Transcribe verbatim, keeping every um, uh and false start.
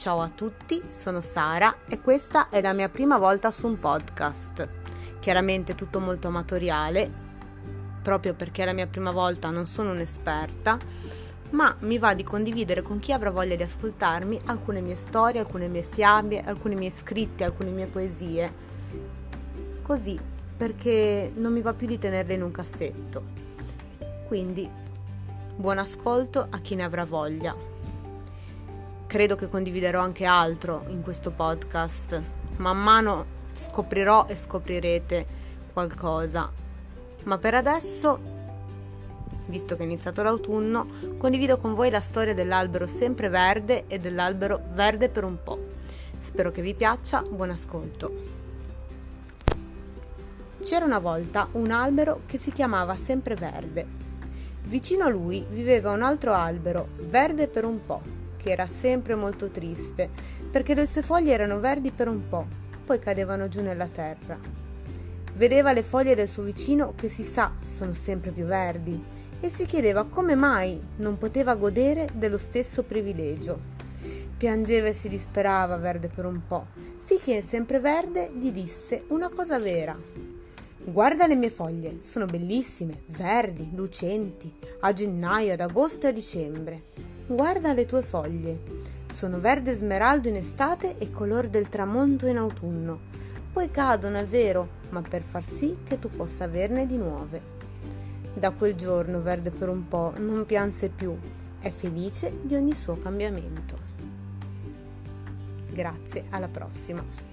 Ciao a tutti, sono Sara e questa è la mia prima volta su un podcast. Chiaramente tutto molto amatoriale, proprio perché è la mia prima volta, non sono un'esperta, ma mi va di condividere con chi avrà voglia di ascoltarmi alcune mie storie, alcune mie fiabe, alcune mie scritte, alcune mie poesie, così perché non mi va più di tenerle in un cassetto. Quindi buon ascolto a chi ne avrà voglia. Credo che condividerò anche altro in questo podcast. Man mano scoprirò e scoprirete qualcosa. Ma per adesso, visto che è iniziato l'autunno, condivido con voi la storia dell'albero sempreverde e dell'albero verde per un po'. Spero che vi piaccia, buon ascolto. C'era una volta un albero che si chiamava Sempreverde. Vicino a lui viveva un altro albero, verde per un po', che era sempre molto triste, perché le sue foglie erano verdi per un po', poi cadevano giù nella terra. Vedeva le foglie del suo vicino che si sa sono sempre più verdi e si chiedeva come mai non poteva godere dello stesso privilegio. Piangeva e si disperava verde per un po', finché Sempreverde gli disse una cosa vera. Guarda le mie foglie, sono bellissime, verdi, lucenti, a gennaio, ad agosto e a dicembre. Guarda le tue foglie, sono verde smeraldo in estate e color del tramonto in autunno, poi cadono è vero, ma per far sì che tu possa averne di nuove. Da quel giorno verde per un po' non pianse più, è felice di ogni suo cambiamento. Grazie, alla prossima.